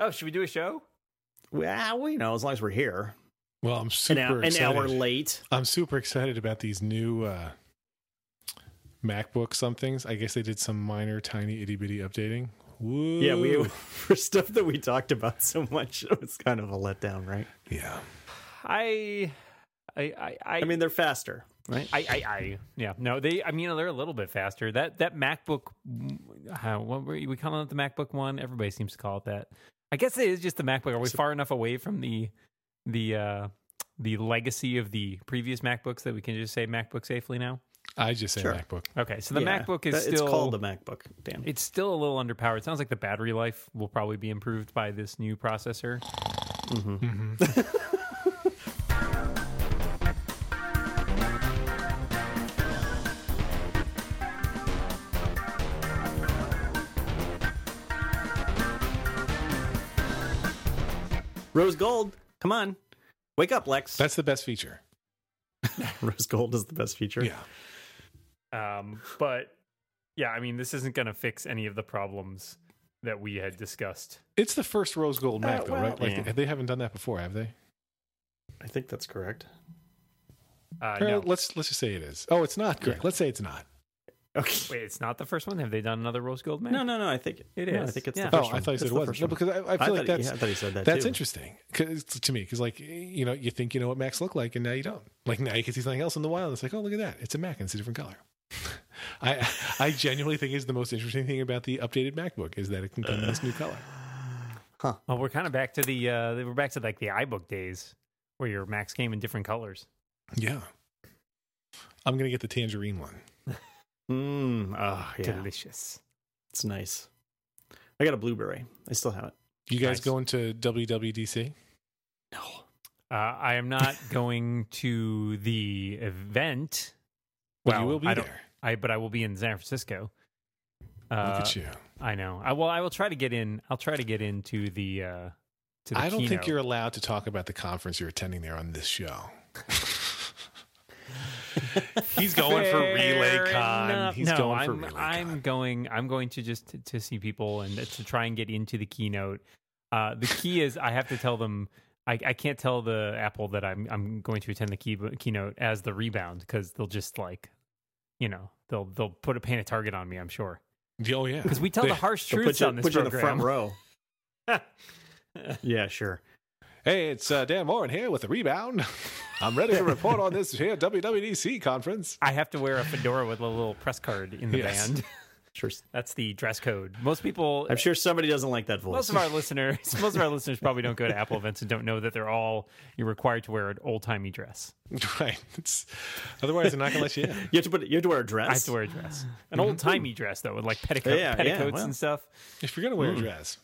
Oh, should we do a show? Well, you know, as long as we're here. Well, I'm super excited. An hour late. I'm super excited about these new MacBook somethings. I guess they did some minor, tiny, itty-bitty updating. Woo. Yeah, for stuff that we talked about so much, it was kind of a letdown, right? Yeah. I mean, they're faster, right? Yeah. No, they're a little bit faster. That MacBook, what were we calling it, the MacBook One? Everybody seems to call it that. I guess it is just the MacBook. Are we far enough away from the legacy of the previous MacBooks that we can just say MacBook safely now? I just say MacBook. Okay, so the MacBook is still... It's called the MacBook, Dan. It's still a little underpowered. It sounds like the battery life will probably be improved by this new processor. Mm-hmm. Mm-hmm. Rose gold, come on. Wake up, Lex. That's the best feature. Rose gold is the best feature. Yeah. But yeah, I mean, this isn't going to fix any of the problems that we had discussed. It's the first rose gold Mac, though, right? Like, yeah. They haven't done that before, have they? I think that's correct. No. Let's just say it is. Oh, it's not correct. Yeah. Let's say it's not. Okay. Wait, it's not the first one? Have they done another rose gold Mac? No, I think it is. No, I think it's the first one. Oh, I thought you said it wasn't. No, because I feel like that's interesting to me. Because, like, you know, you think you know what Macs look like, and now you don't. Like, now you can see something else in the wild, and it's like, oh, look at that. It's a Mac, and it's a different color. I genuinely think is the most interesting thing about the updated MacBook is that it can come in this new color. Huh. Well, we're kind of back to the iBook days where your Macs came in different colors. Yeah. I'm going to get the tangerine one. Delicious. It's nice. I got a blueberry. I still have it. You guys going to WWDC? No. I am not going to the event. Well, you will be there. But I will be in San Francisco. Look at you. I know. I will try to get in. I'll try to get into the to the I don't keynote. Think you're allowed to talk about the conference you're attending there on this show. He's going for RelayCon. I'm going to just to see people and to try and get into the keynote. The key is I have to tell them I can't tell the Apple that I'm going to attend the keynote as the Rebound because they'll just like, you know, they'll put a painted target on me. I'm sure. Oh yeah, because we tell the harsh truths on this program. Put you in the front row. Yeah, sure. Hey, it's Dan Morin here with the Rebound. I'm ready to report on this here WWDC conference. I have to wear a fedora with a little press card in the band. Sure, that's the dress code. Most people, I'm sure somebody doesn't like that voice. Most of our listeners probably don't go to Apple events and don't know that they're all you're required to wear an old-timey dress. Right. Otherwise, they're not going to let you in. You have to wear a dress. I have to wear a dress. An old-timey dress though, with like petticoats and stuff. If you're going to wear a dress,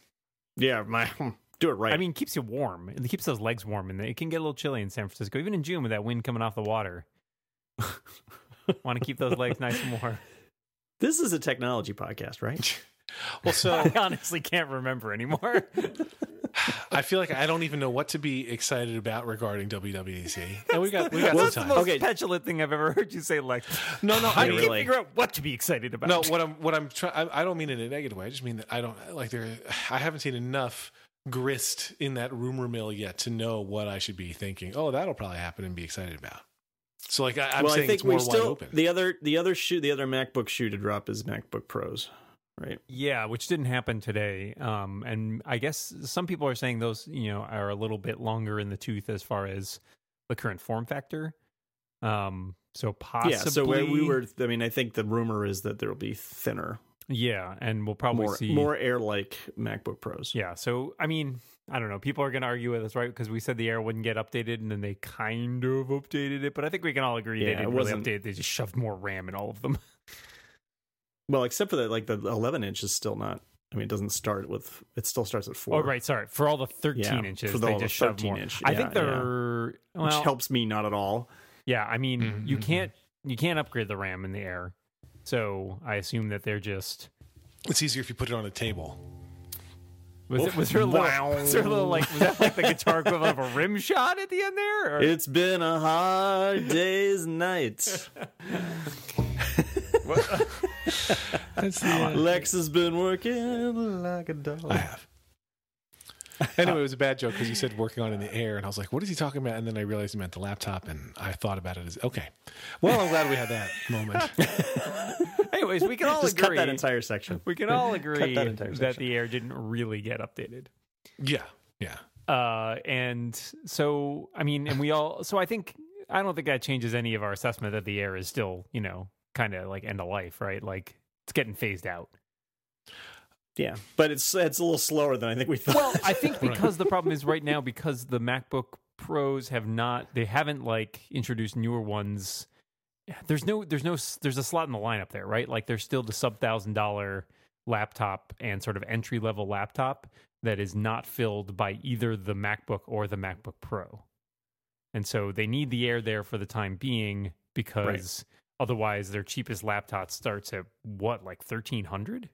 do it right. I mean, it keeps you warm. It keeps those legs warm, and it can get a little chilly in San Francisco, even in June with that wind coming off the water. Want to keep those legs nice and warm. This is a technology podcast, right? Well, so I honestly can't remember anymore. I feel like I don't even know what to be excited about regarding WWDC. And we got some time. That's the most petulant thing I've ever heard you say, Lex. No, I can't figure out what to be excited about. No, what I'm trying. I don't mean it in a negative way. I just mean that I don't like there. I haven't seen enough grist in that rumor mill yet to know what I should be thinking. Oh, that'll probably happen and be excited about. So, like, I think it's more wide open. The other MacBook shoe to drop is MacBook Pros, right? Yeah, which didn't happen today. And I guess some people are saying those, you know, are a little bit longer in the tooth as far as the current form factor. So possibly, yeah. So where we were, I mean, I think the rumor is that there will be thinner. Yeah, and we'll probably see more Air-like MacBook Pros. Yeah, so, I mean, I don't know. People are going to argue with us, right? Because we said the Air wouldn't get updated, and then they kind of updated it. But I think we can all agree they didn't really update it. They just shoved more RAM in all of them. Well, except for that, like, the 11-inch is still not... I mean, it doesn't start with... It still starts at 4. Oh, right, sorry. For all the 13-inches, they just shoved more. I think they're... Yeah. Well, which helps me not at all. Yeah, I mean, you can't upgrade the RAM in the Air. So I assume that they're just... It's easier if you put it on a table. Was that like the guitar equivalent of a rim shot at the end there? Or? It's been a hard day's night. What? Lex has been working like a dog. I have. Anyway, it was a bad joke because you said working on in the air, and I was like, what is he talking about? And then I realized he meant the laptop, and I thought about it as, okay. Well, I'm glad we had that moment. Anyways, we can all just agree. Cut that entire section. We can all agree that the Air didn't really get updated. Yeah, yeah. And so, I mean, and we all, so I think, I don't think that changes any of our assessment that the Air is still, you know, kind of like end of life, right? Like, it's getting phased out. Yeah, but it's a little slower than I think we thought. Well, I think because the problem is right now because the MacBook Pros haven't like introduced newer ones. There's a slot in the lineup there, right? Like there's still the sub $1,000 laptop and sort of entry level laptop that is not filled by either the MacBook or the MacBook Pro, and so they need the Air there for the time being because otherwise their cheapest laptop starts at what, like $1,300.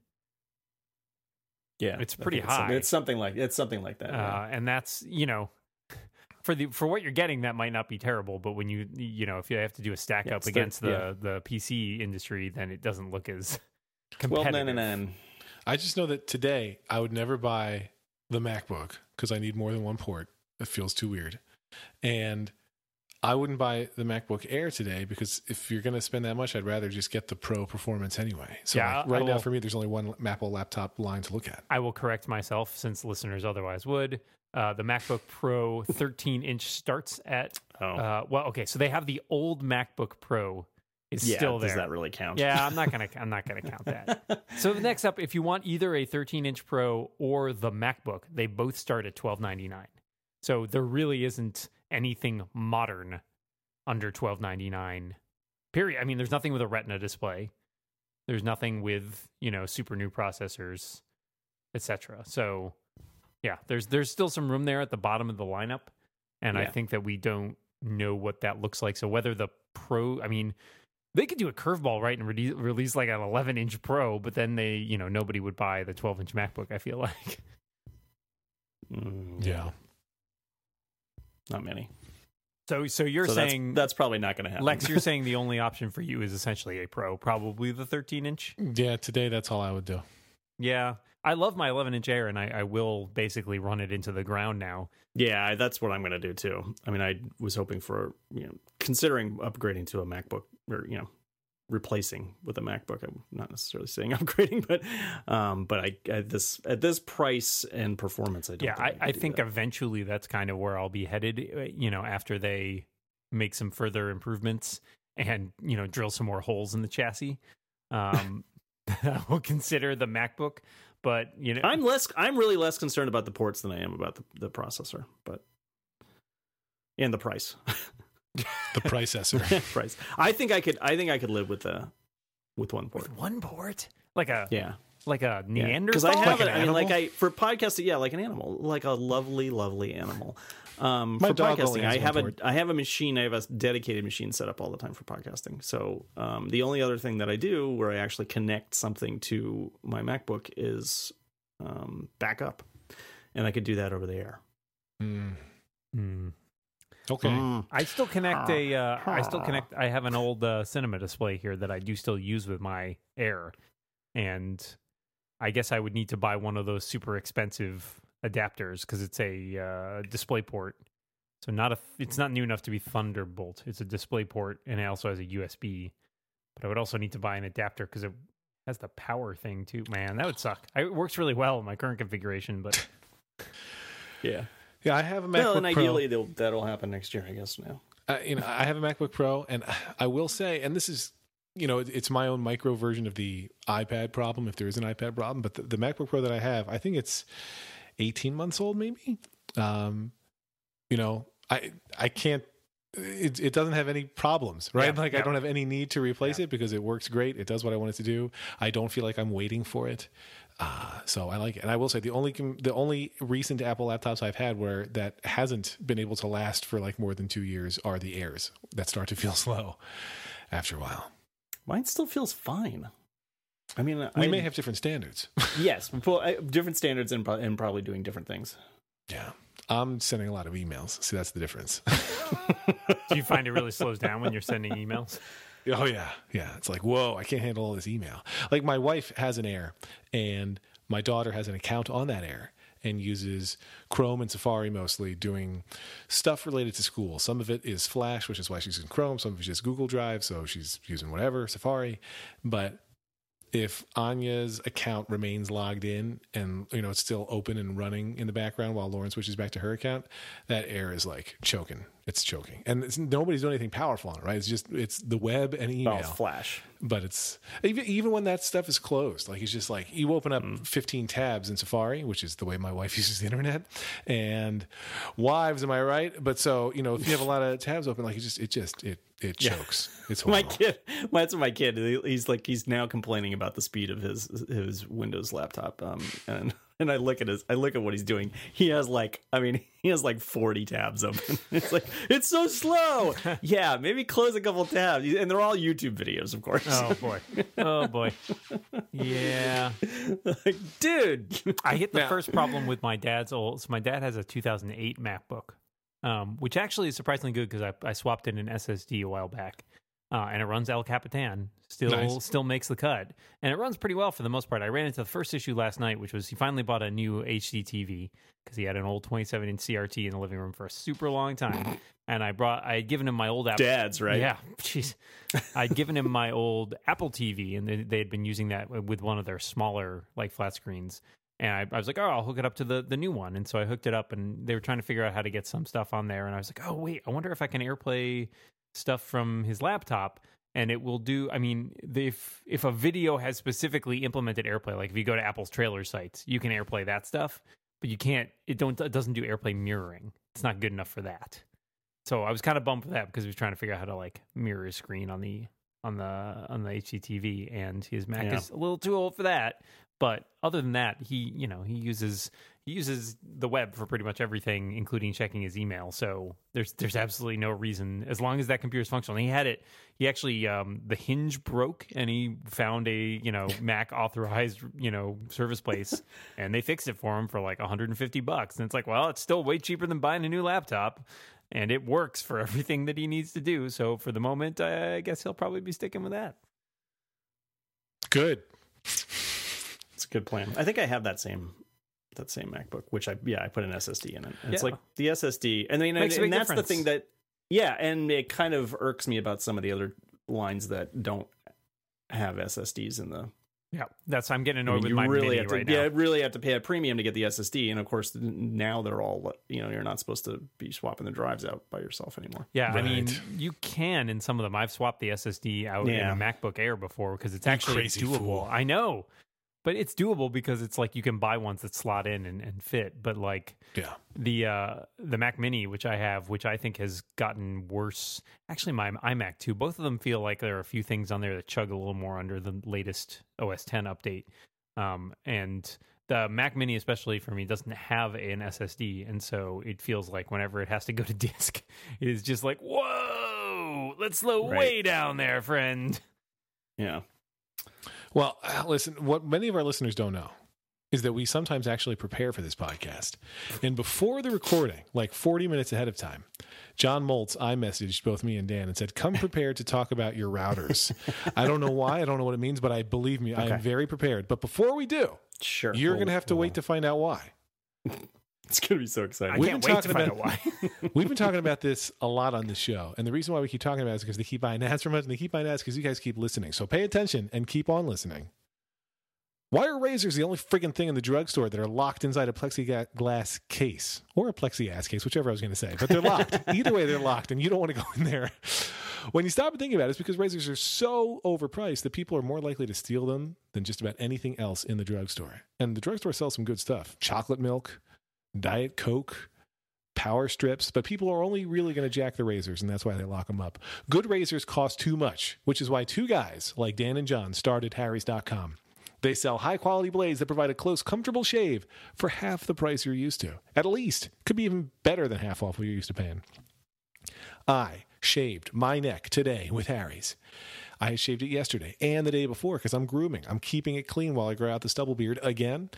Yeah, it's pretty high. It's something like that. Yeah. And that's, you know, for what you're getting, that might not be terrible. But when you know, if you have to do a stack up against the PC industry, then it doesn't look as competitive. Well, no. I just know that today I would never buy the MacBook because I need more than one port. It feels too weird, and I wouldn't buy the MacBook Air today because if you're going to spend that much, I'd rather just get the Pro performance anyway. So yeah, like right now for me, there's only one Apple laptop line to look at. I will correct myself since listeners otherwise would. The MacBook Pro 13-inch starts at... So they have the old MacBook Pro is still there. Does that really count? Yeah, I'm not gonna count that. So next up, if you want either a 13-inch Pro or the MacBook, they both start at $1,299. So there really isn't anything modern under $1,299, period. I mean, there's nothing with a Retina display. There's nothing with, you know, super new processors, etc. So, yeah, there's still some room there at the bottom of the lineup, and I think that we don't know what that looks like. So whether the Pro, I mean, they could do a curveball, right, and release like an 11-inch Pro, but then they, you know, nobody would buy the 12-inch MacBook, I feel like. Yeah. Not many. So you're saying... That's probably not going to happen. Lex, you're saying the only option for you is essentially a Pro, probably the 13-inch? Yeah, today that's all I would do. Yeah. I love my 11-inch Air, and I will basically run it into the ground now. Yeah, that's what I'm going to do, too. I mean, I was hoping for, you know, considering upgrading to a MacBook, or, you know, replacing with a MacBook. I'm not necessarily saying upgrading, but at this price and performance, I think eventually that's kind of where I'll be headed, you know, after they make some further improvements and, you know, drill some more holes in the chassis. I will consider the MacBook, but, you know, I'm really less concerned about the ports than I am about the processor, but, and the price. The processor. Price. I think I could live with one port. With one port? Like a Neanderthal? Because for podcasting, like an animal. Like a lovely, lovely animal. For podcasting, I have a dedicated machine set up all the time for podcasting. So the only other thing that I do where I actually connect something to my MacBook is backup. And I could do that over the Air. Okay. I still connect I have an old cinema display here that I do still use with my Air, and I guess I would need to buy one of those super expensive adapters because it's a DisplayPort. So it's not new enough to be Thunderbolt. It's a DisplayPort, and it also has a USB. But I would also need to buy an adapter because it has the power thing too. Man, that would suck. It works really well in my current configuration, but yeah. Yeah, I have a MacBook Pro. Well, and ideally that'll happen next year, I guess, now. You know, I have a MacBook Pro, and I will say, and this is, you know, it's my own micro version of the iPad problem, if there is an iPad problem, but the MacBook Pro that I have, I think it's 18 months old, maybe. You know, I can't, it doesn't have any problems, right? Yeah, I don't have any need to replace it because it works great. It does what I want it to do. I don't feel like I'm waiting for it. So I like it. And I will say the only recent Apple laptops I've had where that hasn't been able to last for like more than 2 years are the Airs that start to feel slow after a while. Mine still feels fine. I mean, we may have different standards. Yes. Well, different standards and probably doing different things. Yeah. I'm sending a lot of emails. See, that's the difference. Do you find it really slows down when you're sending emails? Oh, yeah. Yeah. It's like, whoa, I can't handle all this email. Like, my wife has an Air, and my daughter has an account on that Air. and uses Chrome and Safari mostly doing stuff related to school. Some of it is Flash, which is why she's in Chrome. Some of it is Google Drive, so she's using whatever, Safari. But if Anya's account remains logged in and, you know, it's still open and running in the background while Lauren switches back to her account, that Air is like choking. It's choking. And it's, nobody's doing anything powerful on it, right? It's just, it's the web and email. It's Flash. But it's, even when that stuff is closed, like it's just like you open up 15 tabs in Safari, which is the way my wife uses the internet. And wives, am I right? But so, you know, if you have a lot of tabs open, like it chokes. Yeah. It's horrible. That's my kid. He's now complaining about the speed of his Windows laptop. And I look at what he's doing. He has like 40 tabs open. It's like, it's so slow. Yeah. Maybe close a couple tabs. And they're all YouTube videos, of course. Oh boy. Yeah. Like, dude, I hit the first problem with my dad's old. So my dad has a 2008 MacBook. Which actually is surprisingly good because I swapped in an SSD a while back, and it runs El Capitan, still makes the cut, and it runs pretty well for the most part. I ran into the first issue last night, which was he finally bought a new HDTV because he had an old 27-inch CRT in the living room for a super long time, and I had given him my old Apple. Dad's, right? Yeah, jeez. I'd given him my old Apple TV, and they had been using that with one of their smaller like flat screens. And I was like, oh, I'll hook it up to the new one. And so I hooked it up, and they were trying to figure out how to get some stuff on there. And I was like, oh, wait, I wonder if I can AirPlay stuff from his laptop. And it will do, I mean, if a video has specifically implemented AirPlay, like if you go to Apple's trailer sites, you can AirPlay that stuff. But you can't, it doesn't do AirPlay mirroring. It's not good enough for that. So I was kind of bummed with that because he was trying to figure out how to like mirror his screen on the HDTV. And his Mac is a little too old for that. But other than that, he uses the web for pretty much everything, including checking his email. So there's absolutely no reason, as long as that computer's functional. He actually the hinge broke, and he found a Mac authorized service place, and they fixed it for him for like $150. And it's like, well, it's still way cheaper than buying a new laptop, and it works for everything that he needs to do. So for the moment, I guess he'll probably be sticking with that. Good. It's a good plan. I think I have that same MacBook, which I put an SSD in it. It's like the SSD, and then and that's difference. The thing that and it kind of irks me about some of the other lines that don't have SSDs in the. Yeah, that's I'm getting annoyed with my really mini right now. Yeah, I really have to pay a premium to get the SSD, and of course now they're all you're not supposed to be swapping the drives out by yourself anymore. Yeah, right. I mean you can in some of them. I've swapped the SSD out in a MacBook Air before because it's actually doable. Fool. I know. But it's doable because it's like you can buy ones that slot in and fit. But like the Mac mini, which I have, which I think has gotten worse. Actually, my iMac too. Both of them feel like there are a few things on there that chug a little more under the latest OS 10 update. And the Mac mini, especially for me, doesn't have an SSD. And so it feels like whenever it has to go to disk, it is just like, whoa, let's slow way down there, friend. Yeah. Well, listen, what many of our listeners don't know is that we sometimes actually prepare for this podcast. And before the recording, like 40 minutes ahead of time, John Moltz, I messaged both me and Dan and said, come prepared to talk about your routers. I don't know why. I don't know what it means, but believe me, I am very prepared. But before we do, you're going to have to wait to find out why. It's going to be so exciting. I can't wait to find out why. We've been talking about this a lot on the show. And the reason why we keep talking about it is because they keep buying ads from us, and they keep buying ads because you guys keep listening. So pay attention and keep on listening. Why are razors the only freaking thing in the drugstore that are locked inside a plexiglass case? Or a plexiglass case, whichever I was going to say. But they're locked. Either way, they're locked, and you don't want to go in there. When you stop and think about it, it's because razors are so overpriced that people are more likely to steal them than just about anything else in the drugstore. And the drugstore sells some good stuff. Chocolate milk. Diet Coke, power strips, but people are only really going to jack the razors, and that's why they lock them up. Good razors cost too much, which is why two guys like Dan and John started Harry's.com. They sell high-quality blades that provide a close, comfortable shave for half the price you're used to. At least, could be even better than half off what you're used to paying. I shaved my neck today with Harry's. I shaved it yesterday and the day before because I'm grooming. I'm keeping it clean while I grow out the stubble beard again.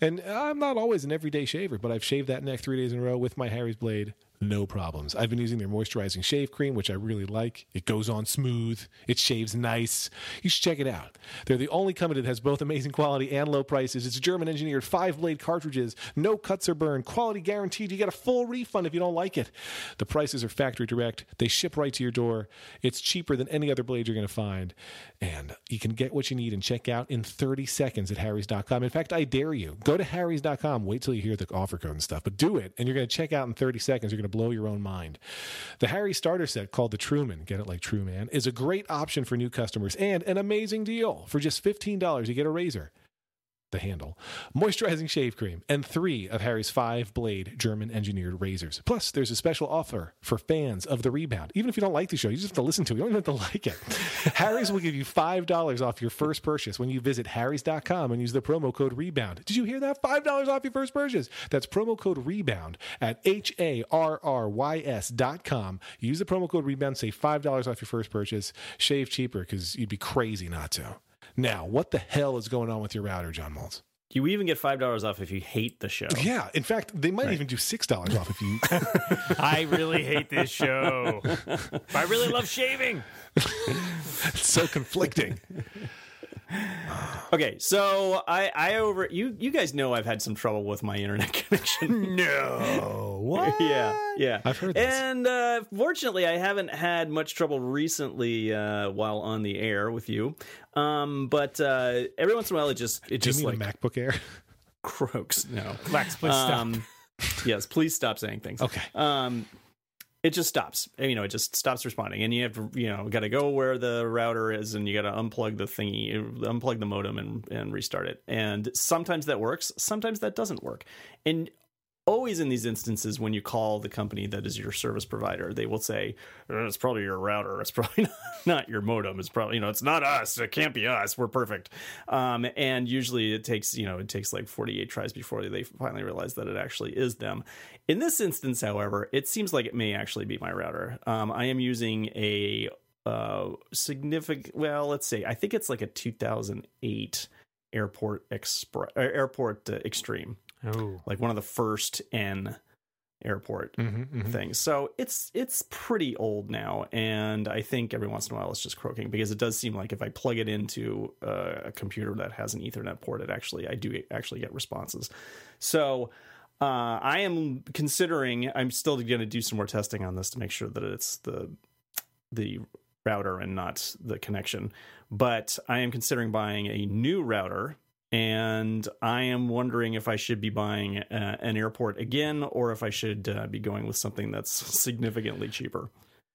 And I'm not always an everyday shaver, but I've shaved that neck 3 days in a row with my Harry's blade no problems. I've been using their moisturizing shave cream, which I really like. It goes on smooth. It shaves nice. You should check it out. They're the only company that has both amazing quality and low prices. It's German-engineered 5-blade cartridges. No cuts or burn. Quality guaranteed. You get a full refund if you don't like it. The prices are factory direct. They ship right to your door. It's cheaper than any other blade you're going to find. And you can get what you need and check out in 30 seconds at harrys.com. In fact, I dare you. Go to harrys.com. Wait till you hear the offer code and stuff. But do it, and you're going to check out in 30 seconds. You're going to blow your own mind. The Harry's starter set, called the Truman, get it like True Man, is a great option for new customers and an amazing deal. For just $15, you get a razor, the handle, moisturizing shave cream, and 3 of Harry's 5-blade German-engineered razors. Plus, there's a special offer for fans of The Rebound. Even if you don't like the show, you just have to listen to it. You don't even have to like it. Harry's will give you $5 off your first purchase when you visit harrys.com and use the promo code REBOUND. Did you hear that? $5 off your first purchase. That's promo code REBOUND at harrys.com. Use the promo code REBOUND, save $5 off your first purchase. Shave cheaper because you'd be crazy not to. Now, what the hell is going on with your router, John Moltz? You even get $5 off if you hate the show. Yeah. In fact, they might even do $6 off if you... I really hate this show. I really love shaving. It's so conflicting. Okay, so you guys know I've had some trouble with my internet connection. No, what? Yeah. I've heard this. And fortunately, I haven't had much trouble recently while on the air with you. But every once in a while, it just a MacBook Air croaks. No, Lex, please stop. Yes, please stop saying things. Okay. It just stops, it just stops responding, and you have to, got to go where the router is, and you got to unplug the thingy, unplug the modem and restart it. And sometimes that works. Sometimes that doesn't work. And always in these instances, when you call the company that is your service provider, they will say, it's probably your router. It's probably not your modem. It's probably, it's not us. It can't be us. We're perfect. And usually it takes like 48 tries before they finally realize that it actually is them. In this instance, however, it seems like it may actually be my router. I am using a significant, I think it's like a 2008 Airport Extreme. Oh. Like one of the first N Airport things. So it's pretty old now, and I think every once in a while it's just croaking, because it does seem like if I plug it into a computer that has an Ethernet port, I do actually get responses. So I am considering, I'm still going to do some more testing on this to make sure that it's the router and not the connection. But I am considering buying a new router. And I am wondering if I should be buying an Airport again, or if I should be going with something that's significantly cheaper.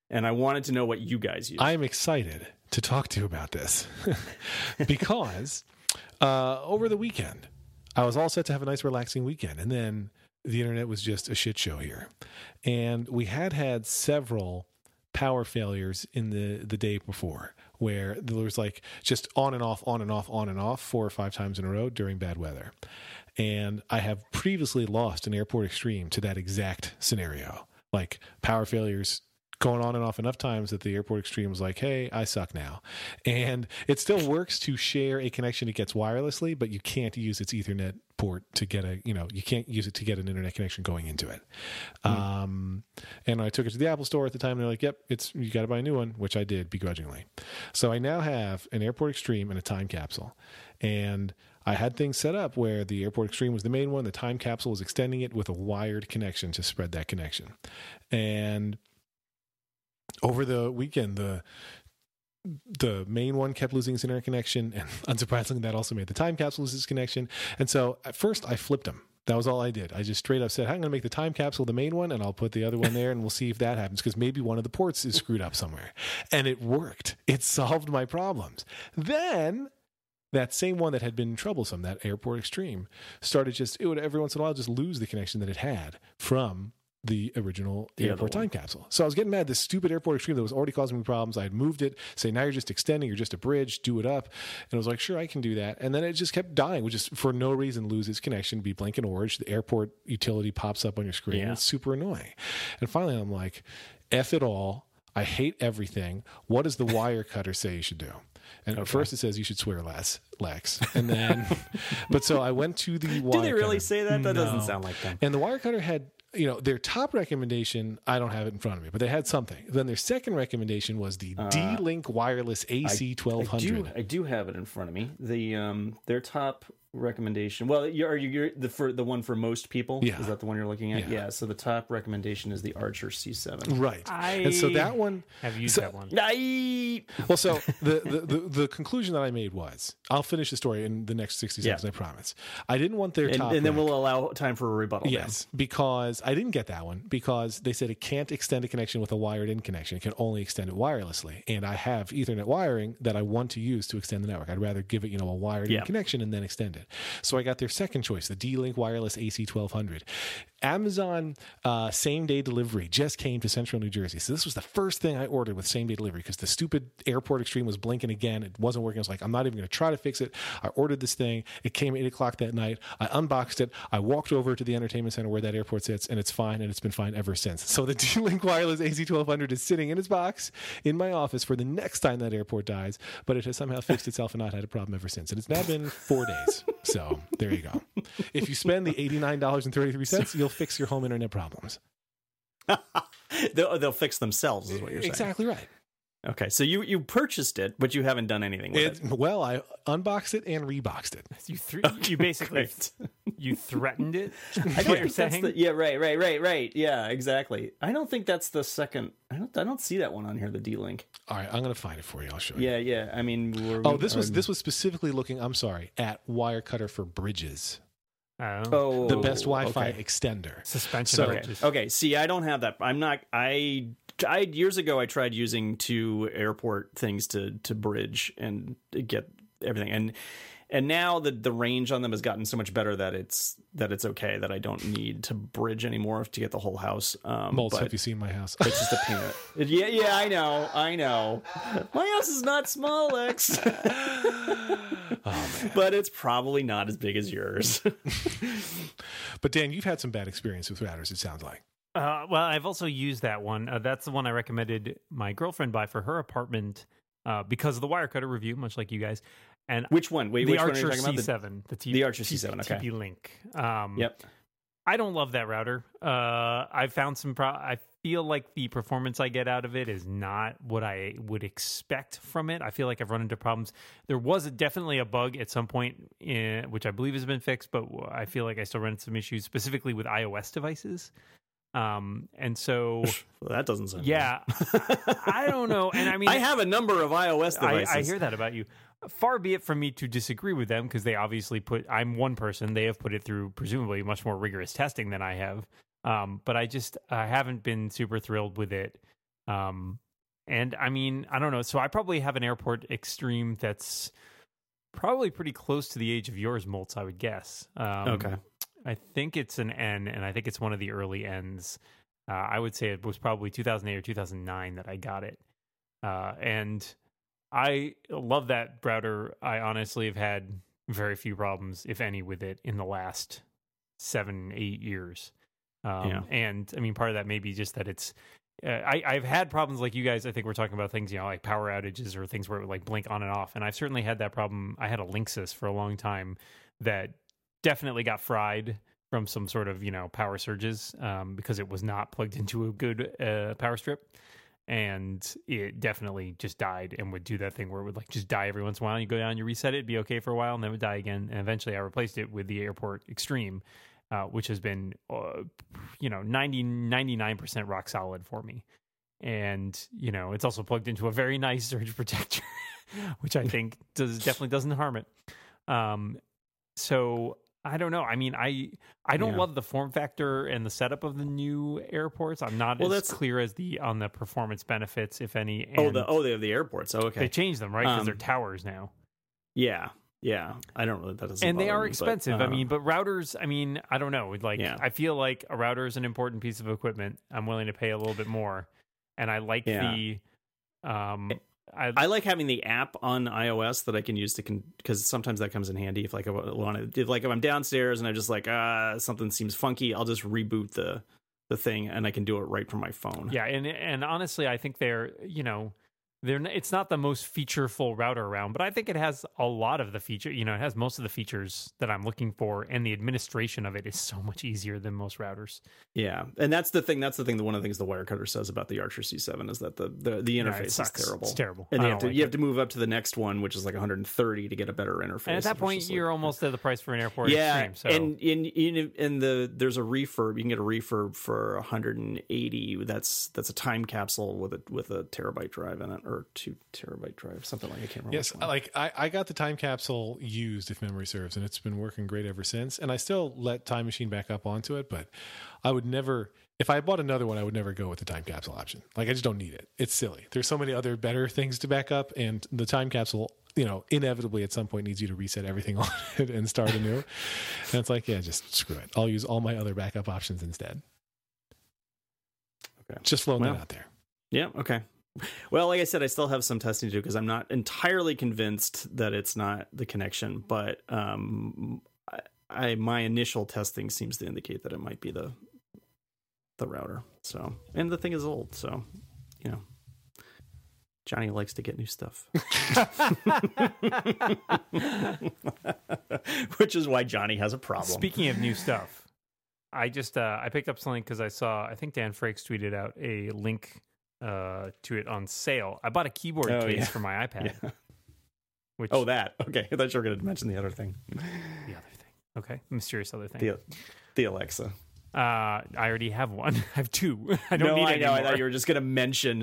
And I wanted to know what you guys use. I'm excited to talk to you about this because over the weekend, I was all set to have a nice, relaxing weekend. And then the internet was just a shit show here. And we had several power failures in the day before, where there was like just on and off 4 or 5 times in a row during bad weather. And I have previously lost an Airport Extreme to that exact scenario, like power failures going on and off enough times that the Airport Extreme was like, hey, I suck now. And it still works to share a connection it gets wirelessly, but you can't use its Ethernet port to get you can't use it to get an internet connection going into it. And I took it to the Apple store at the time, and they're like, yep, you got to buy a new one, which I did begrudgingly. So I now have an Airport Extreme and a Time Capsule. And I had things set up where the Airport Extreme was the main one. The Time Capsule was extending it with a wired connection to spread that connection. And over the weekend, the main one kept losing its internet connection, and unsurprisingly, that also made the Time Capsule lose its connection. And so at first, I flipped them. That was all I did. I just straight up said, I'm going to make the Time Capsule the main one, and I'll put the other one there, and we'll see if that happens, because maybe one of the ports is screwed up somewhere. And it worked. It solved my problems. Then that same one that had been troublesome, that Airport Extreme, started it would every once in a while just lose the connection that it had from the original Airport Time Capsule. So I was getting mad. This stupid Airport Extreme that was already causing me problems, I had moved it, say, now you're just extending, you're just a bridge, do it up. And I was like, sure, I can do that. And then it just kept dying, which is for no reason lose its connection, be blank and orange. The Airport utility pops up on your screen. Yeah. It's super annoying. And finally, I'm like, F it all. I hate everything. What does the Wirecutter say you should do? And at first it says you should swear less, Lex. And then, but so I went to the Wirecutter. Do they really say that? That doesn't sound like them. And the Wirecutter had, you know, their top recommendation, I don't have it in front of me, but they had something. Then their second recommendation was the D-Link Wireless AC1200. I do have it in front of me. The their top recommendation. Well, you're the one for most people. Yeah. Is that the one you're looking at? Yeah. So the top recommendation is the Archer C7. Right. And so that one. Have used that one. Well, so the conclusion that I made was, I'll finish the story in the next 60 seconds, I promise. I didn't want their top. And then we'll allow time for a rebuttal. Yes. Then. Because I didn't get that one because they said it can't extend a connection with a wired-in connection. It can only extend it wirelessly. And I have Ethernet wiring that I want to use to extend the network. I'd rather give it, you know, a wired-in connection and then extend it. So I got their second choice, the D-Link Wireless AC1200. Amazon same-day delivery just came to Central New Jersey. So this was the first thing I ordered with same-day delivery because the stupid Airport Extreme was blinking again. It wasn't working. I was like, I'm not even going to try to fix it. I ordered this thing. It came at 8 o'clock that night. I unboxed it. I walked over to the entertainment center where that airport sits, and it's fine, and it's been fine ever since. So the D-Link Wireless AC1200 is sitting in its box in my office for the next time that airport dies, but it has somehow fixed itself and not had a problem ever since. And it's now been 4 days. So there you go. If you spend the $89.33, you'll fix your home internet problems. They'll fix themselves is what you're saying. Exactly right. Okay, so you purchased it, but you haven't done anything with it. Well, I unboxed it and reboxed it. You basically you threatened it. I don't think that's the, right. Yeah, exactly. I don't think that's the second. I don't see that one on here. The D-Link. All right, I'm gonna find it for you. I'll show you. Yeah. I mean, this was specifically looking. I'm sorry, at Wirecutter for bridges. Oh, the best Wi-Fi extender. Suspension bridges. Okay. See, I don't have that. I'm not. I years ago I tried using two airport things to bridge and get everything, and now the range on them has gotten so much better that it's okay that I don't need to bridge anymore to get the whole house. Moltz, have you seen my house? It's just a peanut. Yeah, I know. My house is not small, Lex. But it's probably not as big as yours. But Dan, you've had some bad experience with routers, it sounds like. Well, I've also used that one. That's the one I recommended my girlfriend buy for her apartment because of the Wirecutter review, much like you guys. And which one? Wait, which Archer one are you talking about? C7, the Archer C7, okay. TP-Link. Yep. I don't love that router. I've found some. I feel like the performance I get out of it is not what I would expect from it. I feel like I've run into problems. There was definitely a bug at some point, which I believe has been fixed, but I feel like I still run into some issues, specifically with iOS devices. And so well, that doesn't sound I don't know. And I mean, I have a number of iOS devices. I hear that about you. Far be it from me to disagree with them because they obviously I'm one person. They have put it through presumably much more rigorous testing than I have. But I haven't been super thrilled with it. And I mean, I don't know. So I probably have an Airport Extreme that's probably pretty close to the age of yours, Moltz, I would guess. Okay. I think it's an N, and I think it's one of the early Ns. I would say it was probably 2008 or 2009 that I got it. And I love that router. I honestly have had very few problems, if any, with it in the last 7-8 years. And, I mean, part of that may be just that it's... I've had problems like you guys. I think we're talking about things, you know, like power outages or things where it would, like, blink on and off. And I've certainly had that problem. I had a Linksys for a long time that... definitely got fried from some sort of, you know, power surges because it was not plugged into a good power strip, and it definitely just died and would do that thing where it would like just die every once in a while. You go down, you reset it, it'd be okay for a while, and then it would die again. And eventually, I replaced it with the Airport Extreme, which has been, 99% rock solid for me. And you know, it's also plugged into a very nice surge protector, which I think definitely doesn't harm it. So. I don't know. I mean, I don't love the form factor and the setup of the new airports. I'm not as clear as on the performance benefits, if any. And they have the airports. Oh, okay. They changed them, right? Because they're towers now. Yeah. I don't really. That doesn't. And they are expensive. But, but routers. I mean, I don't know. Like, I feel like a router is an important piece of equipment. I'm willing to pay a little bit more, and I like the. I like having the app on iOS that I can use because sometimes that comes in handy if like I want to, if I'm downstairs and I'm just like something seems funky, I'll just reboot the thing and I can do it right from my phone. Yeah, and honestly, I think they're, you know, It's not the most featureful router around, but I think it has a lot of the feature. You know, it has most of the features that I'm looking for, and the administration of it is so much easier than most routers. Yeah, and that's the thing. One of the things the Wirecutter says about the Archer C7 is that the interface is terrible. It's terrible. And you have to move up to the next one, which is like 130, to get a better interface. And at that point, you're almost at the price for an Airport Extreme. So. And there's a refurb. You can get a refurb for 180. That's a Time Capsule with a terabyte drive in it. Or 2 terabyte drive, something like I can't remember. Yes, like I got the Time Capsule used, if memory serves, and it's been working great ever since. And I still let Time Machine back up onto it, but I would never. If I bought another one, I would never go with the Time Capsule option. Like I just don't need it. It's silly. There's so many other better things to back up, and the Time Capsule, you know, inevitably at some point needs you to reset everything on it and start anew. And it's like, yeah, just screw it. I'll use all my other backup options instead. Okay, just throwing that out there. Yeah. Okay. Well, like I said, I still have some testing to do because I'm not entirely convinced that it's not the connection, but my initial testing seems to indicate that it might be the router. So, and the thing is old, so, you know, Johnny likes to get new stuff, which is why Johnny has a problem. Speaking of new stuff, I just I picked up something because I saw, I think Dan Frakes tweeted out a link to it on sale. I bought a keyboard case for my iPad. Yeah. Which, okay. I thought you were going to mention the other thing. Okay. Mysterious other thing. The Alexa. I already have one. I have two. I don't need anymore. I thought you were just going to mention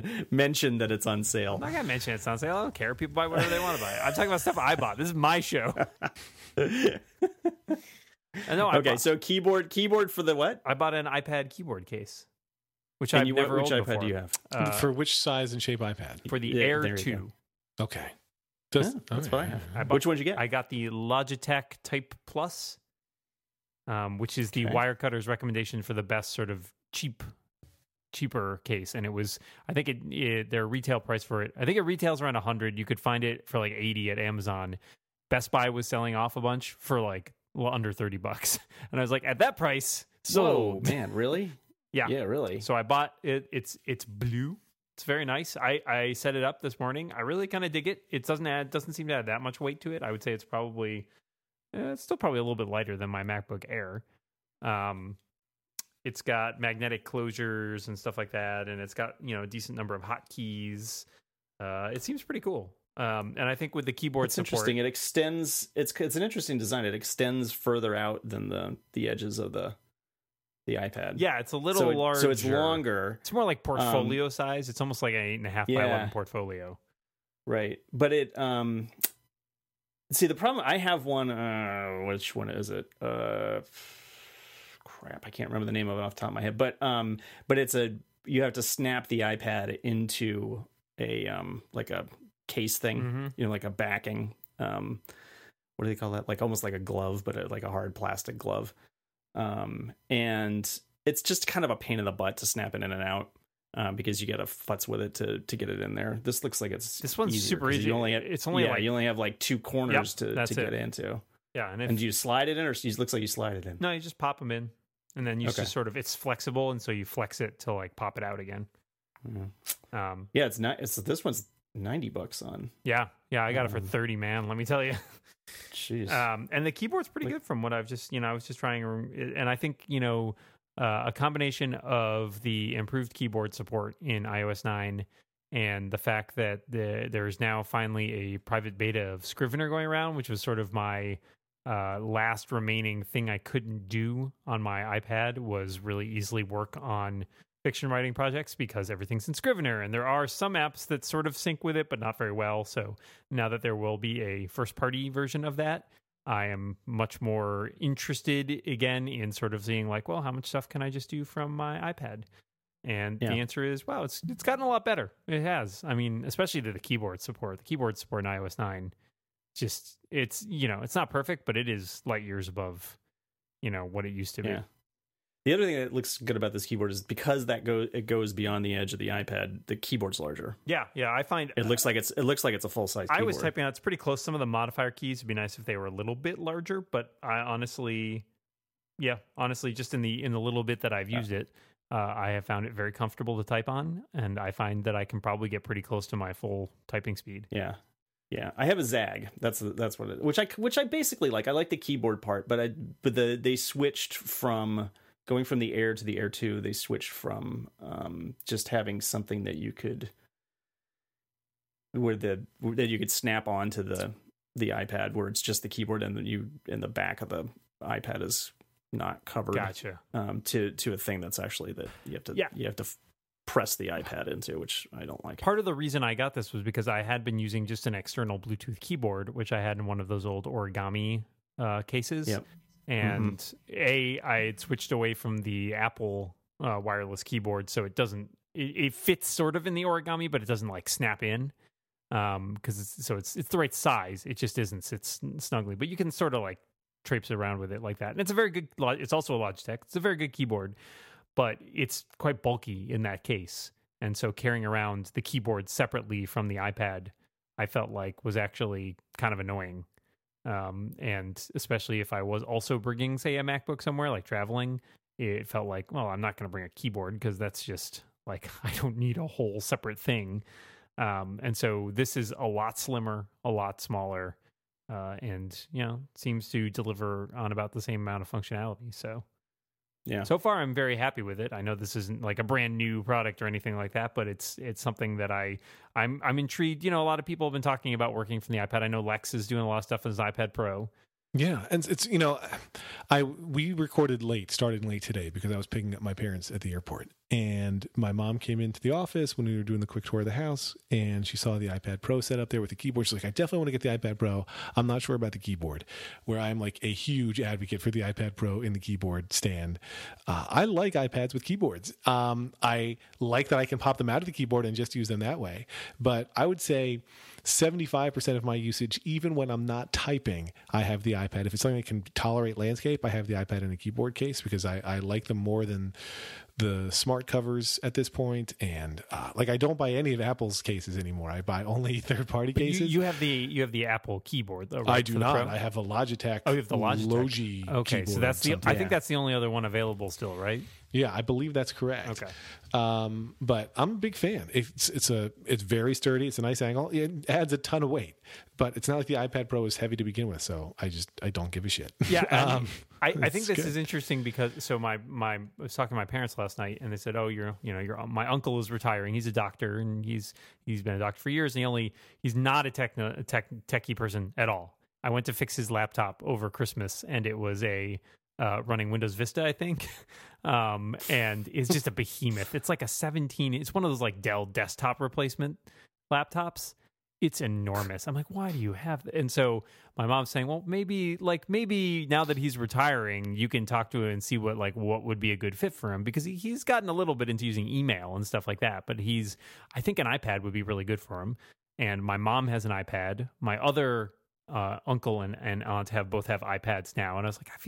that it's on sale. I'm not going to mention it's on sale. I don't care. People buy whatever they want to buy. I'm talking about stuff I bought. This is my show. So keyboard for the what? I bought an iPad keyboard case. Which iPad do you have? For which size and shape iPad? For the Air 2. Okay. That's fine. Yeah. Which one did you get? I got the Logitech Type Plus, which is the Wirecutter's recommendation for the best sort of cheaper case. And it was, I think their retail price for it, I think it retails around 100. You could find it for like 80 at Amazon. Best Buy was selling off a bunch for like under $30. And I was like, at that price, sold. Whoa, man, really? Yeah, really. So I bought it. It's blue. It's very nice. I set it up this morning. I really kind of dig it. It doesn't seem to add that much weight to it. I would say it's probably still a little bit lighter than my MacBook Air. It's got magnetic closures and stuff like that, and it's got, you know, a decent number of hotkeys. It seems pretty cool. And I think with the keyboard support, interesting. It extends. It's an interesting design. It extends further out than the edges of the iPad. Yeah, it's a little larger. So it's longer. It's more like portfolio size. It's almost like an 8.5 by 11 portfolio. Right. But it... see, the problem... I have one... which one is it? Crap, I can't remember the name of it off the top of my head. But it's a... You have to snap the iPad into a... like a case thing. Mm-hmm. You know, like a backing. What do they call that? Like almost like a glove, but like a hard plastic glove. And it's just kind of a pain in the butt to snap it in and out, because you gotta futz with it to get it in there. This looks like this one's super easy. You only have like two corners to get into. Yeah, and do you slide it in, or it looks like you slide it in? No, you just pop them in, and then you just sort of, it's flexible, and so you flex it to like pop it out again. Mm-hmm. It's not. This one's $90 on. Yeah, I got it for 30, man. Let me tell you. Jeez. And the keyboard's pretty good from what I've just, you know, I was just trying, and I think, you know, a combination of the improved keyboard support in iOS 9 and the fact that there is now finally a private beta of Scrivener going around, which was sort of my last remaining thing I couldn't do on my iPad, was really easily work on fiction writing projects because everything's in Scrivener, and there are some apps that sort of sync with it, but not very well. So now that there will be a first-party version of that, I am much more interested again in sort of seeing like, well, how much stuff can I just do from my iPad? And the answer is, wow, it's gotten a lot better. It has. I mean, especially to the keyboard support. The keyboard support in iOS 9, just it's, you know, it's not perfect, but it is light years above, you know, what it used to be. The other thing that looks good about this keyboard is because it goes beyond the edge of the iPad. The keyboard's larger. Yeah. I find it looks like it's a full size keyboard. I was typing out, it's pretty close. Some of the modifier keys would be nice if they were a little bit larger, but I honestly, just in the little bit that I've used it, I have found it very comfortable to type on, and I find that I can probably get pretty close to my full typing speed. Yeah. Yeah, I have a Zag. That's what it. Which I basically like. I like the keyboard part, but they switched from going from the Air to the Air 2. They switched from just having something that you could that you could snap on to the iPad, where it's just the keyboard and the back of the iPad is not covered. Gotcha. To a thing that's actually that you have to press the iPad into, which I don't like. Part of the reason I got this was because I had been using just an external Bluetooth keyboard, which I had in one of those old origami cases. Yep. And I had switched away from the Apple wireless keyboard, so it doesn't, it fits sort of in the origami, but it doesn't like snap in. Because it's the right size. It just isn't, it's snugly, but you can sort of like traipse around with it like that. And it's a very good, it's also a Logitech. It's a very good keyboard, but it's quite bulky in that case. And so carrying around the keyboard separately from the iPad, I felt like was actually kind of annoying. And especially if I was also bringing, say, a MacBook somewhere, like traveling, it felt like, well, I'm not going to bring a keyboard because that's just like, I don't need a whole separate thing. And so this is a lot slimmer, a lot smaller, and, you know, seems to deliver on about the same amount of functionality. So. Yeah. So far, I'm very happy with it. I know this isn't like a brand new product or anything like that, but it's something that I'm intrigued. You know, a lot of people have been talking about working from the iPad. I know Lex is doing a lot of stuff on his iPad Pro. Yeah, and it's, you know, we recorded late, started late today because I was picking up my parents at the airport, and my mom came into the office when we were doing the quick tour of the house, and she saw the iPad Pro set up there with the keyboard. She's like, I definitely want to get the iPad Pro. I'm not sure about the keyboard, where I'm like a huge advocate for the iPad Pro in the keyboard stand. I like iPads with keyboards. I like that I can pop them out of the keyboard and just use them that way, but I would say 75% of my usage, even when I'm not typing, I have the iPad. If it's something that can tolerate landscape, I have the iPad in a keyboard case because I like them more than the smart covers at this point. And like, I don't buy any of Apple's cases anymore. I buy only third-party cases. You have the Apple keyboard, though, right? I do not. I have a Logitech. Oh, you have the Logitech. Logi. Okay, keyboard, so that's the. I think that's the only other one available still, right? Yeah, I believe that's correct. Okay, but I'm a big fan. It's very sturdy. It's a nice angle. It adds a ton of weight, but it's not like the iPad Pro is heavy to begin with. So I don't give a shit. Yeah, I think this is interesting because so my I was talking to my parents last night, and they said, oh, my uncle is retiring. He's a doctor, and he's been a doctor for years, and he's not a techie person at all. I went to fix his laptop over Christmas, and it was a running Windows Vista, I think, and it's just a behemoth. It's like a 17. It's one of those like Dell desktop replacement laptops. It's enormous. I'm like, why do you have that? And so my mom's saying, well, maybe now that he's retiring, you can talk to him and see what would be a good fit for him, because he's gotten a little bit into using email and stuff like that. But I think an iPad would be really good for him. And my mom has an iPad. My other uncle and aunt both have iPads now, and I was like, I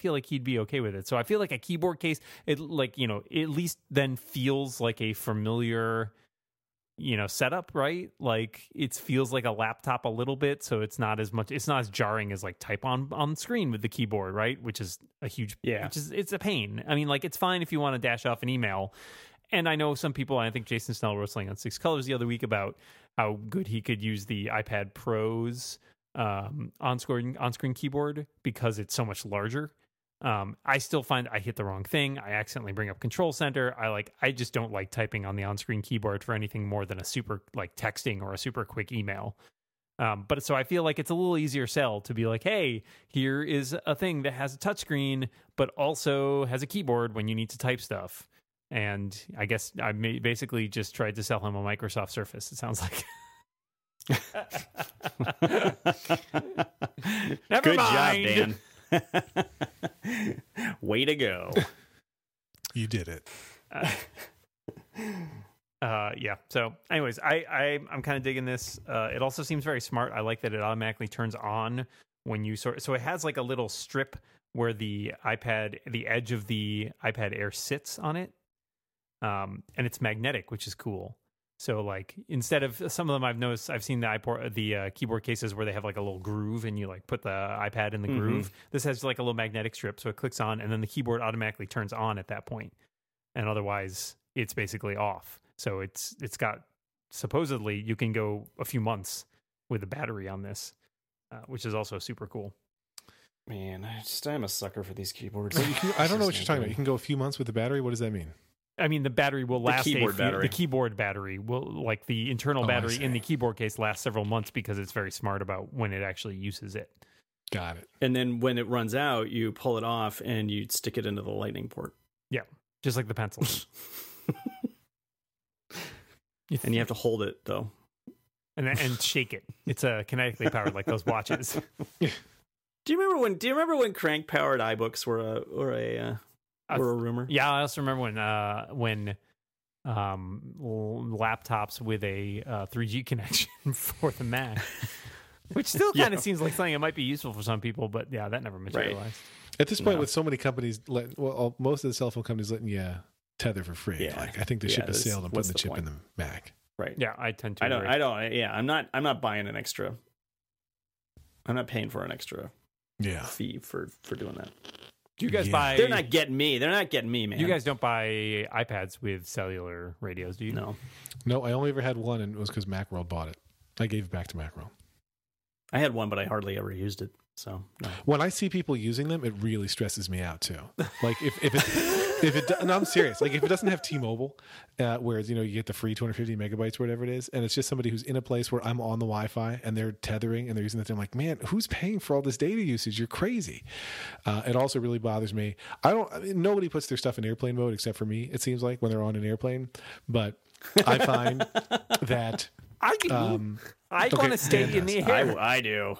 feel like he'd be okay with it. So I feel like a keyboard case, it like, you know, at least then feels like a familiar, you know, setup, right? Like it feels like a laptop a little bit, so it's not as jarring as like type on screen with the keyboard, right? Which is a huge, yeah. It's a pain. I mean, like it's fine if you want to dash off an email. And I know some people, I think Jason Snell wrote something on Six Colors the other week about how good he could use the iPad Pro's on-screen keyboard because it's so much larger. I still find I hit the wrong thing. I accidentally bring up Control Center. I just don't like typing on the on-screen keyboard for anything more than a super like texting or a super quick email. But so I feel like it's a little easier sell to be like, hey, here is a thing that has a touchscreen, but also has a keyboard when you need to type stuff. And I guess I basically just tried to sell him a Microsoft Surface, it sounds like. Never mind. Good job, Dan. Way to go. You did it. Yeah. So anyways, I'm kind of digging this. It also seems very smart. I like that it automatically turns on when you so it has like a little strip where the edge of the iPad Air sits on it. And it's magnetic, which is cool. So, like, instead of some of them, I've noticed, I've seen the keyboard cases where they have like a little groove, and you like put the iPad in the groove. This has like a little magnetic strip, so it clicks on, and then the keyboard automatically turns on at that point. and otherwise it's basically off. So it's got, supposedly you can go a few months with a battery on this, which is also super cool. Man, I'm a sucker for these keyboards. Well, I don't know what you're talking about. You can go a few months with a battery. What does that mean? I mean, the battery will last. The keyboard battery will, like the internal battery in the keyboard case, last several months because it's very smart about when it actually uses it. Got it. And then when it runs out, you pull it off and you stick it into the lightning port. Yeah, just like the pencils. And you have to hold it though, and shake it. It's kinetically powered, like those watches. Do you remember when crank powered iBooks were a rumor? Yeah, I also remember when laptops with a 3G connection for the Mac, which still kind of seems like something that might be useful for some people, but yeah, that never materialized. Right. At this point, with so many companies, most of the cell phone companies letting you tether for free. Yeah. Like I think the ship has sailed on putting the chip in the Mac. Right. Yeah, I tend to. I don't. Yeah, I'm not buying an extra. I'm not paying for an extra fee for doing that. Do you guys buy... They're not getting me. They're not getting me, man. You guys don't buy iPads with cellular radios, do you? No. No, I only ever had one, and it was because Macworld bought it. I gave it back to Macworld. I had one, but I hardly ever used it, so... No. When I see people using them, it really stresses me out, too. Like, if it I'm serious. Like, if it doesn't have T-Mobile, whereas, you get the free 250 megabytes, whatever it is, and it's just somebody who's in a place where I'm on the Wi-Fi and they're tethering and they're using that thing, I'm like, man, who's paying for all this data usage? You're crazy. It also really bothers me. Nobody puts their stuff in airplane mode except for me, it seems like, when they're on an airplane. But I find that... I want to stay in the air. I do.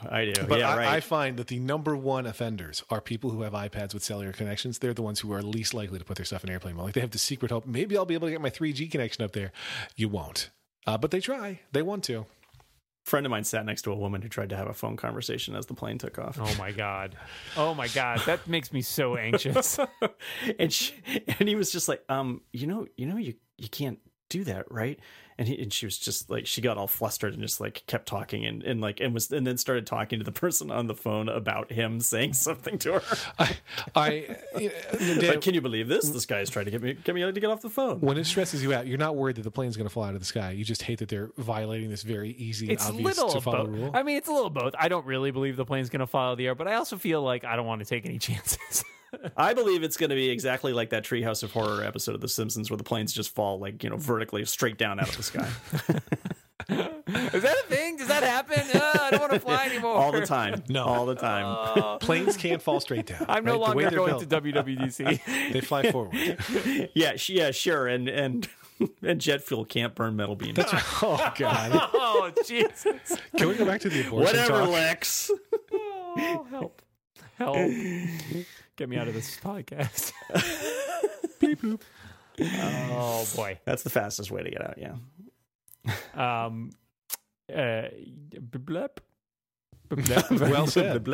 But yeah, I find that the number one offenders are people who have iPads with cellular connections. They're the ones who are least likely to put their stuff in airplane mode. Like they have the secret hope. Maybe I'll be able to get my 3G connection up there. You won't. But they try. They want to. A friend of mine sat next to a woman who tried to have a phone conversation as the plane took off. Oh my God. That makes me so anxious. And he was just like, you can't do that, right? And she was just like, she got all flustered and just like kept talking and then started talking to the person on the phone about him saying something to her. Dan, can you believe this? This guy is trying to get me to get off the phone. When it stresses you out, you're not worried that the plane's going to fall out of the sky. You just hate that they're violating this very easy and obvious to follow rule. I mean, it's a little both. I don't really believe the plane's going to fall out of the air, but I also feel like I don't want to take any chances. I believe it's going to be exactly like that Treehouse of Horror episode of The Simpsons where the planes just fall vertically straight down out of the sky. Is that a thing? Does that happen? I don't want to fly anymore. All the time. No. All the time. Planes can't fall straight down. I'm no longer going to WWDC. They fly forward. Yeah, sure. And jet fuel can't burn metal beams. That's right. Oh, God. Oh, Jesus. Can we go back to the abortion talk? Lex. Oh, help. Get me out of this podcast. Beep, boop. Oh boy, that's the fastest way to get out. Yeah. Well said.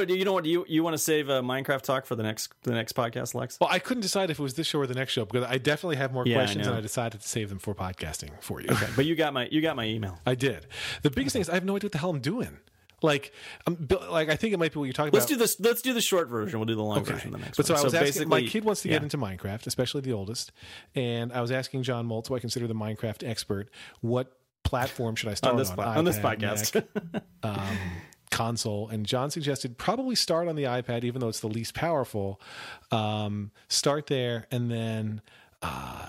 You want to save Minecraft talk for the next podcast, Lex? Well, I couldn't decide if it was this show or the next show because I definitely have more questions, and I decided to save them for podcasting for you. Okay, but you got my email. I did. The biggest thing is I have no idea what the hell I'm doing. I think it might be what you're talking about. Let's do the short version. We'll do the long version the next one. So I was asking, my kid wants to get into Minecraft, especially the oldest. And I was asking John Moltz, who I consider the Minecraft expert, what platform should I start on this podcast? Mac, console. And John suggested probably start on the iPad, even though it's the least powerful. Start there and then...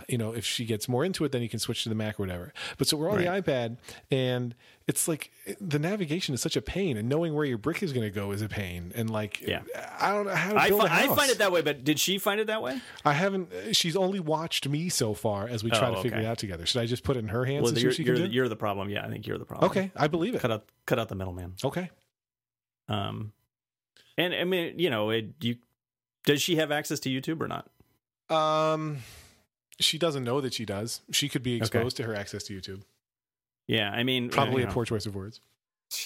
if she gets more into it, then you can switch to the Mac or whatever. But so we're on the iPad, and it's like the navigation is such a pain, and knowing where your brick is going to go is a pain. And I don't know how to build a house. I find it that way, but did she find it that way? I haven't. She's only watched me so far as we try to figure it out together. Should I just put it in her hands? Well, you're the problem. Yeah, I think you're the problem. Okay, I believe it. Cut out the middleman. Okay. And I mean, does she have access to YouTube or not? She doesn't know that she does. She could be exposed to her access to YouTube. Yeah, I mean... Probably a poor choice of words.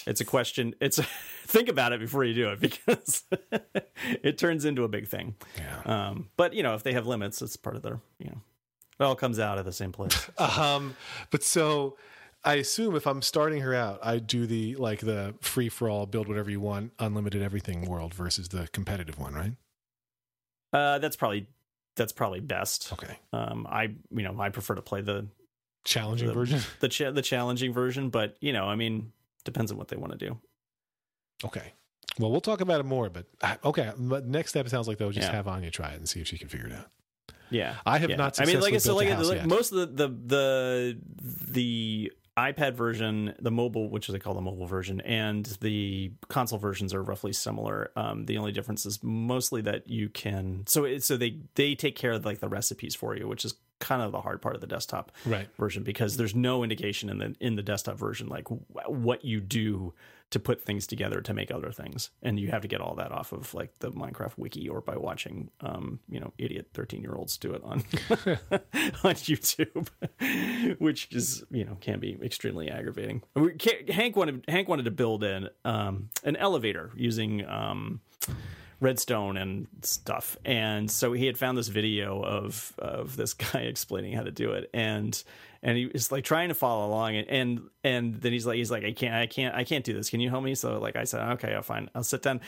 It's a question. Think about it before you do it, because it turns into a big thing. Yeah. But if they have limits, it's part of their, it all comes out of the same place. But so... I assume if I'm starting her out, I do the free for all, build whatever you want, unlimited everything world versus the competitive one, right? That's probably... that's probably best. Okay. I prefer to play the challenging version, the challenging version, but you know, I mean, depends on what they want to do. Okay. Well, we'll talk about it more, but okay. But next step sounds like they'll just have Anya try it and see if she can figure it out. Yeah. I have not successfully built a house yet. Most of the iPad version, the mobile, which they call the mobile version, and the console versions are roughly similar. The only difference is mostly that you can, so they take care of like the recipes for you, which is kind of the hard part of the desktop version, because there's no indication in the desktop version, like what you do to put things together to make other things. And you have to get all that off of like the Minecraft wiki or by watching, idiot 13-year-olds do it on, on YouTube, which is, can be extremely aggravating. Hank wanted to build an elevator using, redstone and stuff. And so he had found this video of this guy explaining how to do it. And he was like trying to follow along, and then he's like, I can't do this. Can you help me? So like I said, okay, I'll fine. I'll sat down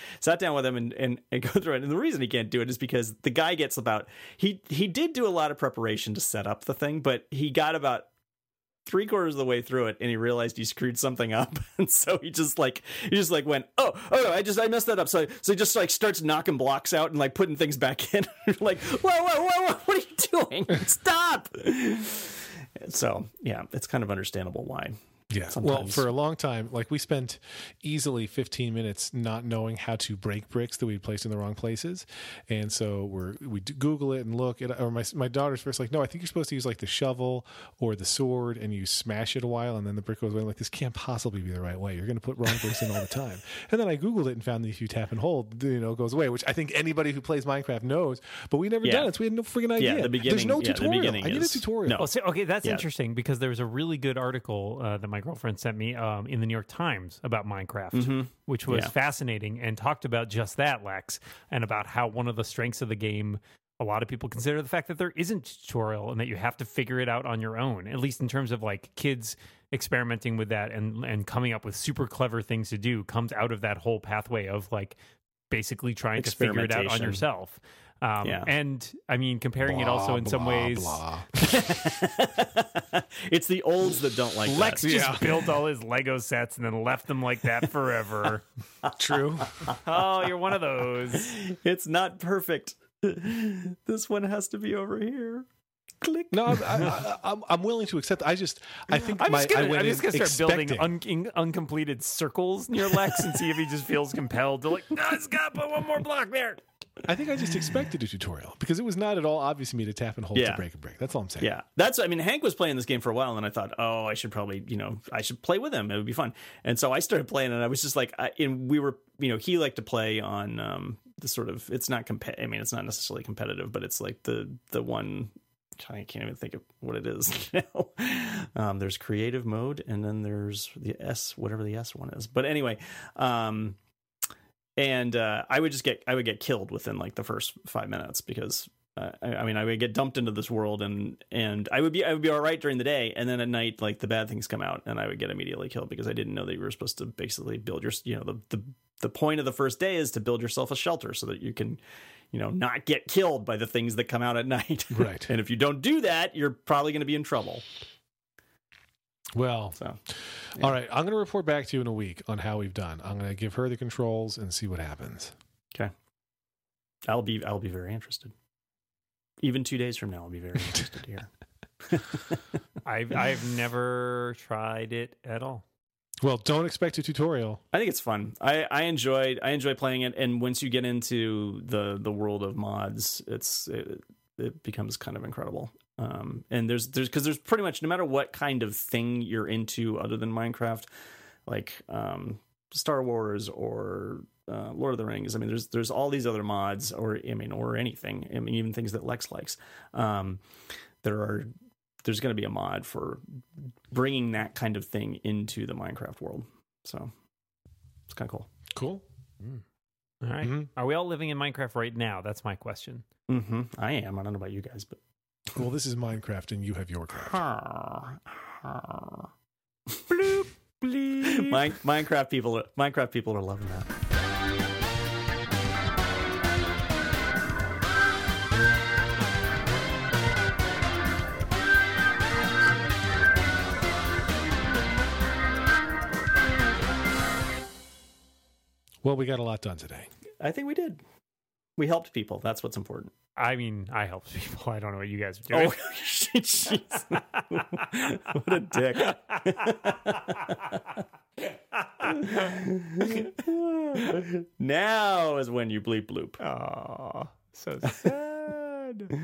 with him and go through it. And the reason he can't do it is because the guy gets about, he did do a lot of preparation to set up the thing, but he got about 3/4 of the way through it and he realized he screwed something up, and so he just went oh no, I messed that up, so he just like starts knocking blocks out and like putting things back in. Like whoa, what are you doing? Stop. So yeah, it's kind of understandable why. Yeah, sometimes. Well, for a long time, like we spent easily 15 minutes not knowing how to break bricks that we placed in the wrong places, and so we Google it and look at. Or my daughter's first like, no, I think you're supposed to use like the shovel or the sword, and you smash it a while, and then the brick goes away. I'm like, this can't possibly be the right way. You're going to put wrong bricks in all the time. And then I Googled it and found that if you tap and hold, it goes away, which I think anybody who plays Minecraft knows. But we never done it, so we had no freaking idea. Yeah, the beginning. There's no tutorial. I need a tutorial. No. Oh, so, okay, that's interesting, because there was a really good article that my girlfriend sent me in the New York Times about Minecraft, which was fascinating, and talked about just that, Lex, and about how one of the strengths of the game, a lot of people consider the fact that there isn't a tutorial and that you have to figure it out on your own, at least in terms of like kids experimenting with that and coming up with super clever things to do comes out of that whole pathway of like basically trying to figure it out on yourself. And I mean, comparing it also in some ways, it's the olds that don't like Lex that. Just built all his Lego sets and then left them like that forever. True. Oh, you're one of those. It's not perfect. This one has to be over here. Click. No, I'm willing to accept. I think I'm just gonna start building uncompleted circles near Lex and see if he just feels compelled to like, no, it's got to put one more block there. I think I just expected a tutorial because it was not at all obvious to me to tap and hold to break a brick. That's all I'm saying. Yeah, Hank was playing this game for a while, and I thought, oh, I should probably, I should play with him. It would be fun. And so I started playing, and I was just like, he liked to play on the sort of, it's not necessarily competitive, but it's like the one. I can't even think of what it is now. There's creative mode, and then there's the S, whatever the S one is. But anyway, And I would get killed within like the first 5 minutes because I would get dumped into this world and I would be all right during the day, and then at night like the bad things come out and I would get immediately killed because I didn't know that you were supposed to basically build your the point of the first day is to build yourself a shelter so that you can not get killed by the things that come out at night. Right. And if you don't do that, you're probably going to be in trouble. Well, all right. I'm going to report back to you in a week on how we've done. I'm going to give her the controls and see what happens. Okay. I'll be very interested. Even 2 days from now, I'll be very interested to hear. I've never tried it at all. Well, don't expect a tutorial. I think it's fun. I enjoy playing it, and once you get into the world of mods, it becomes kind of incredible. And there's pretty much no matter what kind of thing you're into other than Minecraft, like Star Wars or Lord of the Rings. I mean, there's all these other mods, or anything. I mean, even things that Lex likes. There's going to be a mod for bringing that kind of thing into the Minecraft world. So it's kind of cool. Cool. Mm. All right. Mm-hmm. Are we all living in Minecraft right now? That's my question. Mm-hmm. I am. I don't know about you guys, but. Well, this is Minecraft, and you have your craft. Bloop, bleep. Minecraft people are loving that. Well, we got a lot done today. I think we did. We helped people. That's what's important. I mean, I helped people. I don't know what you guys are doing. Oh, jeez. What a dick. Now is when you bleep bloop. Oh, so sad.